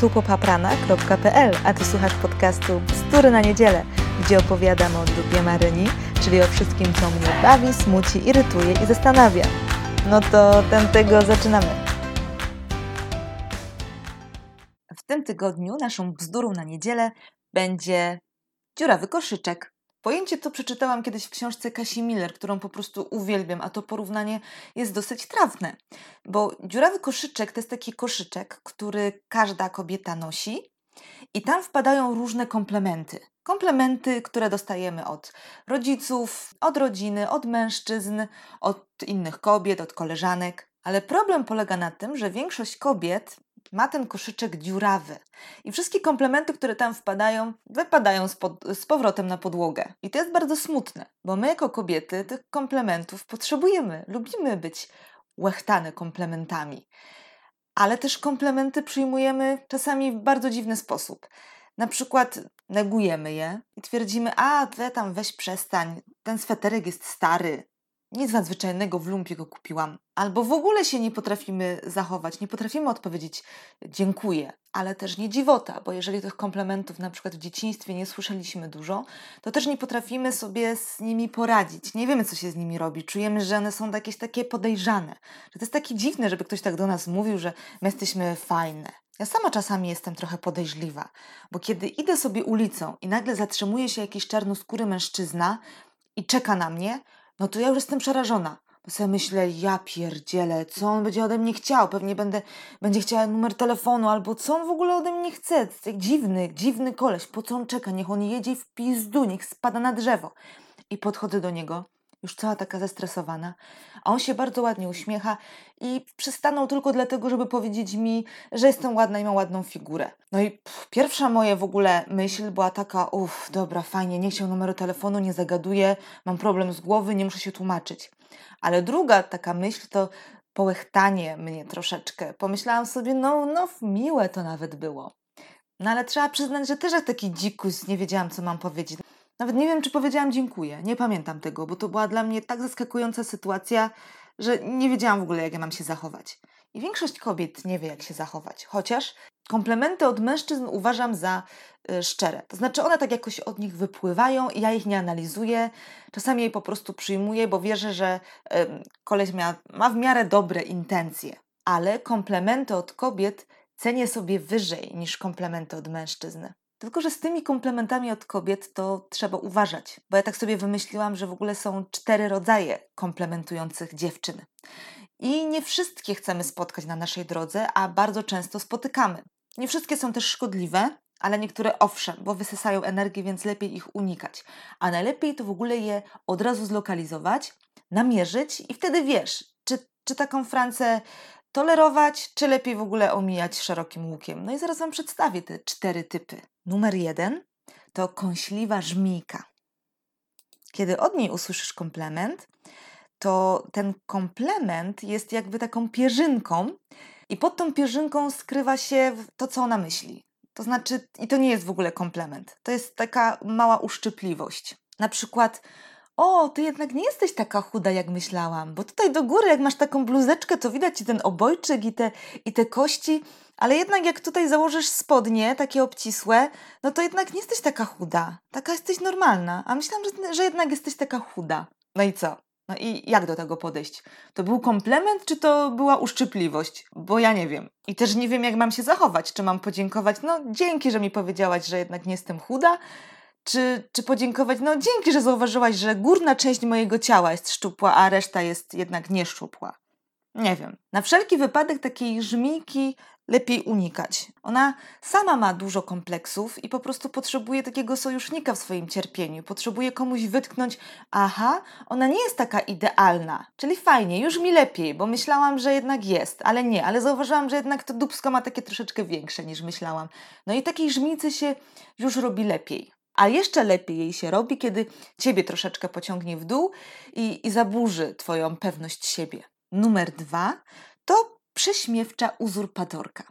tupopaprana.pl, a Ty słuchasz podcastu Bzdury na Niedzielę, gdzie opowiadam o dupie Maryni, czyli o wszystkim, co mnie bawi, smuci, irytuje i zastanawia. No to tamtego zaczynamy. W tym tygodniu naszą bzdurą na niedzielę będzie dziurawy koszyczek. Pojęcie to przeczytałam kiedyś w książce Kasi Miller, którą po prostu uwielbiam, a to porównanie jest dosyć trafne, bo dziurawy koszyczek to jest taki koszyczek, który każda kobieta nosi i tam wpadają różne komplementy. Komplementy, które dostajemy od rodziców, od rodziny, od mężczyzn, od innych kobiet, od koleżanek. Ale problem polega na tym, że większość kobiet ma ten koszyczek dziurawy i wszystkie komplementy, które tam wpadają, wypadają z powrotem na podłogę. I to jest bardzo smutne, bo my jako kobiety tych komplementów potrzebujemy. Lubimy być łechtane komplementami. Ale też komplementy przyjmujemy czasami w bardzo dziwny sposób. Na przykład negujemy je i twierdzimy, a ty tam weź przestań, ten sweterek jest stary, nic nadzwyczajnego, w lumpie go kupiłam. Albo w ogóle się nie potrafimy zachować, nie potrafimy odpowiedzieć dziękuję, ale też nie dziwota, bo jeżeli tych komplementów na przykład w dzieciństwie nie słyszeliśmy dużo, to też nie potrafimy sobie z nimi poradzić. Nie wiemy, co się z nimi robi. Czujemy, że one są jakieś takie podejrzane. Że to jest takie dziwne, żeby ktoś tak do nas mówił, że my jesteśmy fajne. Ja sama czasami jestem trochę podejrzliwa, bo kiedy idę sobie ulicą i nagle zatrzymuje się jakiś czarnoskóry mężczyzna i czeka na mnie, no to ja już jestem przerażona, bo sobie myślę, ja pierdzielę, co on będzie ode mnie chciał, pewnie będzie chciała numer telefonu, albo co on w ogóle ode mnie chce, dziwny koleś, po co on czeka, niech on jedzie w pizdu, niech spada na drzewo. I podchodzę do niego, już cała taka zestresowana, a on się bardzo ładnie uśmiecha i przystanął tylko dlatego, żeby powiedzieć mi, że jestem ładna i mam ładną figurę. No i pierwsza moja w ogóle myśl była taka, dobra, fajnie, nie chciał numeru telefonu, nie zagaduję, mam problem z głowy, nie muszę się tłumaczyć. Ale druga taka myśl to połechtanie mnie troszeczkę. Pomyślałam sobie, no miłe to nawet było. No ale trzeba przyznać, że też jak taki dzikus, nie wiedziałam, co mam powiedzieć. Nawet nie wiem, czy powiedziałam dziękuję. Nie pamiętam tego, bo to była dla mnie tak zaskakująca sytuacja, że nie wiedziałam w ogóle, jak ja mam się zachować. I większość kobiet nie wie, jak się zachować. Chociaż komplementy od mężczyzn uważam za szczere. To znaczy one tak jakoś od nich wypływają i ja ich nie analizuję. Czasami je po prostu przyjmuję, bo wierzę, że koleś ma w miarę dobre intencje. Ale komplementy od kobiet cenię sobie wyżej niż komplementy od mężczyzn. Tylko że z tymi komplementami od kobiet to trzeba uważać, bo ja tak sobie wymyśliłam, że w ogóle są 4 rodzaje komplementujących dziewczyn. I nie wszystkie chcemy spotkać na naszej drodze, a bardzo często spotykamy. Nie wszystkie są też szkodliwe, ale niektóre owszem, bo wysysają energię, więc lepiej ich unikać. A najlepiej to w ogóle je od razu zlokalizować, namierzyć i wtedy wiesz, czy taką francę tolerować, czy lepiej w ogóle omijać szerokim łukiem. No i zaraz Wam przedstawię te 4 typy. Numer 1 to kąśliwa żmijka. Kiedy od niej usłyszysz komplement, to ten komplement jest jakby taką pierzynką i pod tą pierzynką skrywa się to, co ona myśli. To znaczy, i to nie jest w ogóle komplement, to jest taka mała uszczypliwość. Na przykład, o, ty jednak nie jesteś taka chuda, jak myślałam, bo tutaj do góry, jak masz taką bluzeczkę, to widać ci ten obojczyk i te kości, ale jednak jak tutaj założysz spodnie, takie obcisłe, no to jednak nie jesteś taka chuda, taka jesteś normalna, a myślałam, że jednak jesteś taka chuda. No i co? No i jak do tego podejść? To był komplement, czy to była uszczypliwość? Bo ja nie wiem. I też nie wiem, jak mam się zachować, czy mam podziękować, no dzięki, że mi powiedziałaś, że jednak nie jestem chuda, czy podziękować, no dzięki, że zauważyłaś, że górna część mojego ciała jest szczupła, a reszta jest jednak nieszczupła. Nie wiem. Na wszelki wypadek takiej żmijki lepiej unikać. Ona sama ma dużo kompleksów i po prostu potrzebuje takiego sojusznika w swoim cierpieniu. Potrzebuje komuś wytknąć, aha, ona nie jest taka idealna, czyli fajnie, już mi lepiej, bo myślałam, że jednak jest, ale nie, ale zauważyłam, że jednak to dupsko ma takie troszeczkę większe niż myślałam. No i takiej żmijce się już robi lepiej. A jeszcze lepiej jej się robi, kiedy Ciebie troszeczkę pociągnie w dół i zaburzy Twoją pewność siebie. Numer 2 to prześmiewcza uzurpatorka.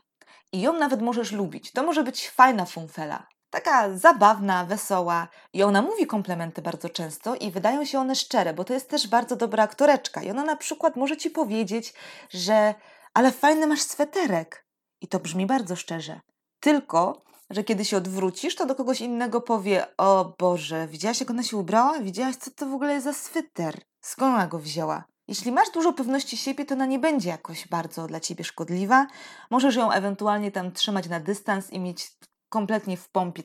I ją nawet możesz lubić. To może być fajna funfela. Taka zabawna, wesoła. I ona mówi komplementy bardzo często i wydają się one szczere, bo to jest też bardzo dobra aktoreczka. I ona na przykład może Ci powiedzieć, że ale fajny masz sweterek. I to brzmi bardzo szczerze. Tylko że kiedy się odwrócisz, to do kogoś innego powie: o Boże, widziałaś, jak ona się ubrała? Widziałaś, co to w ogóle jest za sweter? Skąd ona go wzięła? Jeśli masz dużo pewności siebie, to ona nie będzie jakoś bardzo dla Ciebie szkodliwa. Możesz ją ewentualnie tam trzymać na dystans i mieć kompletnie w pompie,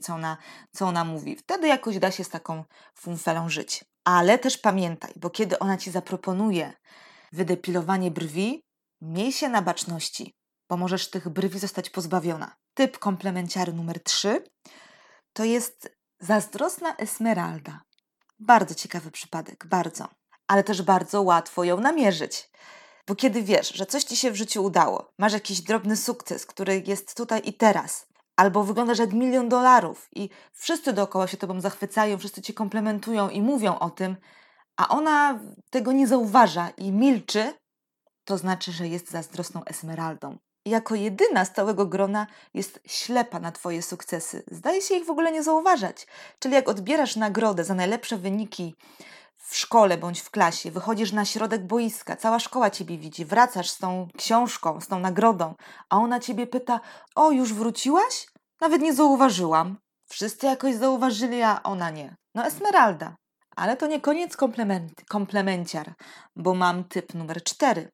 co ona mówi. Wtedy jakoś da się z taką funfelą żyć. Ale też pamiętaj, bo kiedy ona Ci zaproponuje wydepilowanie brwi, miej się na baczności, bo możesz tych brwi zostać pozbawiona. Typ komplemenciary numer 3 to jest zazdrosna Esmeralda. Bardzo ciekawy przypadek, bardzo. Ale też bardzo łatwo ją namierzyć. Bo kiedy wiesz, że coś Ci się w życiu udało, masz jakiś drobny sukces, który jest tutaj i teraz, albo wyglądasz jak $1 000 000 i wszyscy dookoła się Tobą zachwycają, wszyscy Cię komplementują i mówią o tym, a ona tego nie zauważa i milczy, to znaczy, że jest zazdrosną Esmeraldą. I jako jedyna z całego grona jest ślepa na Twoje sukcesy. Zdaje się ich w ogóle nie zauważać. Czyli jak odbierasz nagrodę za najlepsze wyniki w szkole bądź w klasie, wychodzisz na środek boiska, cała szkoła Ciebie widzi, wracasz z tą książką, z tą nagrodą, a ona Ciebie pyta: o, już wróciłaś? Nawet nie zauważyłam. Wszyscy jakoś zauważyli, a ona nie. No Esmeralda. Ale to nie koniec komplemenciar, bo mam typ numer 4.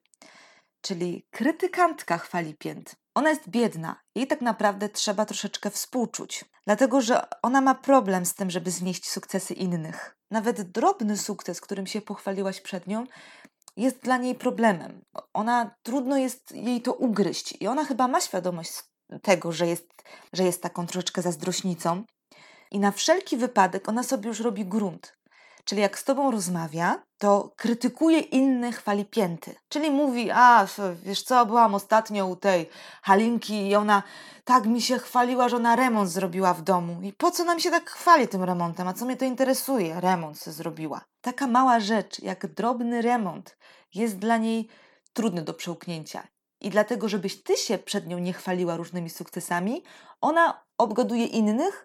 Czyli krytykantka chwali pięt. Ona jest biedna, jej tak naprawdę trzeba troszeczkę współczuć, dlatego że ona ma problem z tym, żeby znieść sukcesy innych. Nawet drobny sukces, którym się pochwaliłaś przed nią, jest dla niej problemem. Trudno jest jej to ugryźć i ona chyba ma świadomość tego, że jest taką troszeczkę zazdrośnicą i na wszelki wypadek ona sobie już robi grunt. Czyli jak z Tobą rozmawia, to krytykuje innych, chwali pięty. Czyli mówi: a wiesz co, byłam ostatnio u tej Halinki i ona tak mi się chwaliła, że ona remont zrobiła w domu. I po co nam się tak chwali tym remontem? A co mnie to interesuje? Remont se zrobiła. Taka mała rzecz jak drobny remont jest dla niej trudny do przełknięcia. I dlatego, żebyś Ty się przed nią nie chwaliła różnymi sukcesami, ona obgaduje innych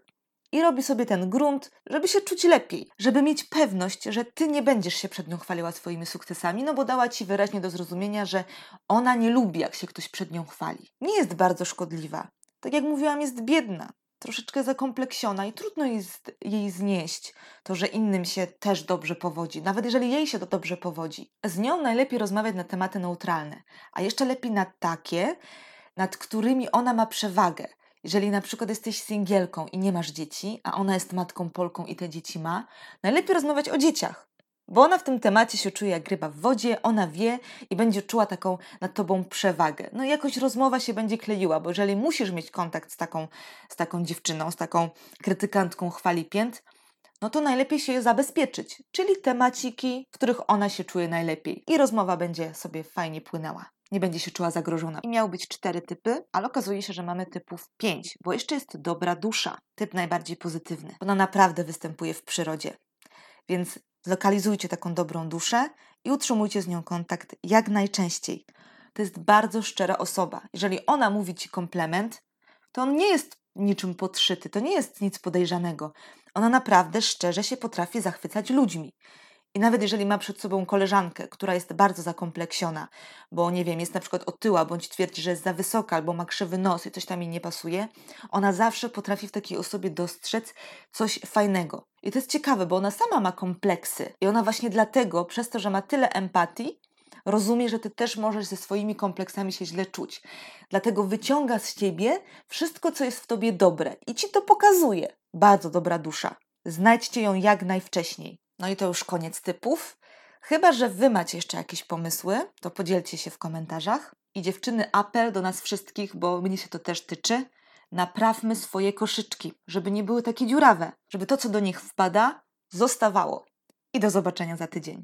i robi sobie ten grunt, żeby się czuć lepiej, żeby mieć pewność, że Ty nie będziesz się przed nią chwaliła swoimi sukcesami, no bo dała Ci wyraźnie do zrozumienia, że ona nie lubi, jak się ktoś przed nią chwali. Nie jest bardzo szkodliwa. Tak jak mówiłam, jest biedna, troszeczkę zakompleksiona i trudno jest jej znieść to, że innym się też dobrze powodzi, nawet jeżeli jej się to dobrze powodzi. Z nią najlepiej rozmawiać na tematy neutralne, a jeszcze lepiej na takie, nad którymi ona ma przewagę. Jeżeli na przykład jesteś singielką i nie masz dzieci, a ona jest matką Polką i te dzieci ma, najlepiej rozmawiać o dzieciach, bo ona w tym temacie się czuje jak ryba w wodzie, ona wie i będzie czuła taką nad Tobą przewagę. No i jakoś rozmowa się będzie kleiła, bo jeżeli musisz mieć kontakt z taką dziewczyną, z taką krytykantką chwali pięt, no to najlepiej się je zabezpieczyć, czyli temaciki, w których ona się czuje najlepiej i rozmowa będzie sobie fajnie płynęła. Nie będzie się czuła zagrożona. I miały być 4 typy, ale okazuje się, że mamy typów 5, bo jeszcze jest dobra dusza, typ najbardziej pozytywny. Ona naprawdę występuje w przyrodzie, więc zlokalizujcie taką dobrą duszę i utrzymujcie z nią kontakt jak najczęściej. To jest bardzo szczera osoba. Jeżeli ona mówi Ci komplement, to on nie jest niczym podszyty, to nie jest nic podejrzanego. Ona naprawdę szczerze się potrafi zachwycać ludźmi. I nawet jeżeli ma przed sobą koleżankę, która jest bardzo zakompleksiona, bo nie wiem, jest na przykład otyła, bądź twierdzi, że jest za wysoka, albo ma krzywy nos i coś tam jej nie pasuje, ona zawsze potrafi w takiej osobie dostrzec coś fajnego. I to jest ciekawe, bo ona sama ma kompleksy i ona właśnie dlatego, przez to, że ma tyle empatii, rozumie, że Ty też możesz ze swoimi kompleksami się źle czuć. Dlatego wyciąga z Ciebie wszystko, co jest w Tobie dobre i Ci to pokazuje. Bardzo dobra dusza. Znajdźcie ją jak najwcześniej. No i to już koniec typów. Chyba że Wy macie jeszcze jakieś pomysły, to podzielcie się w komentarzach. I dziewczyny, apel do nas wszystkich, bo mnie się to też tyczy. Naprawmy swoje koszyczki, żeby nie były takie dziurawe. Żeby to, co do nich wpada, zostawało. I do zobaczenia za tydzień.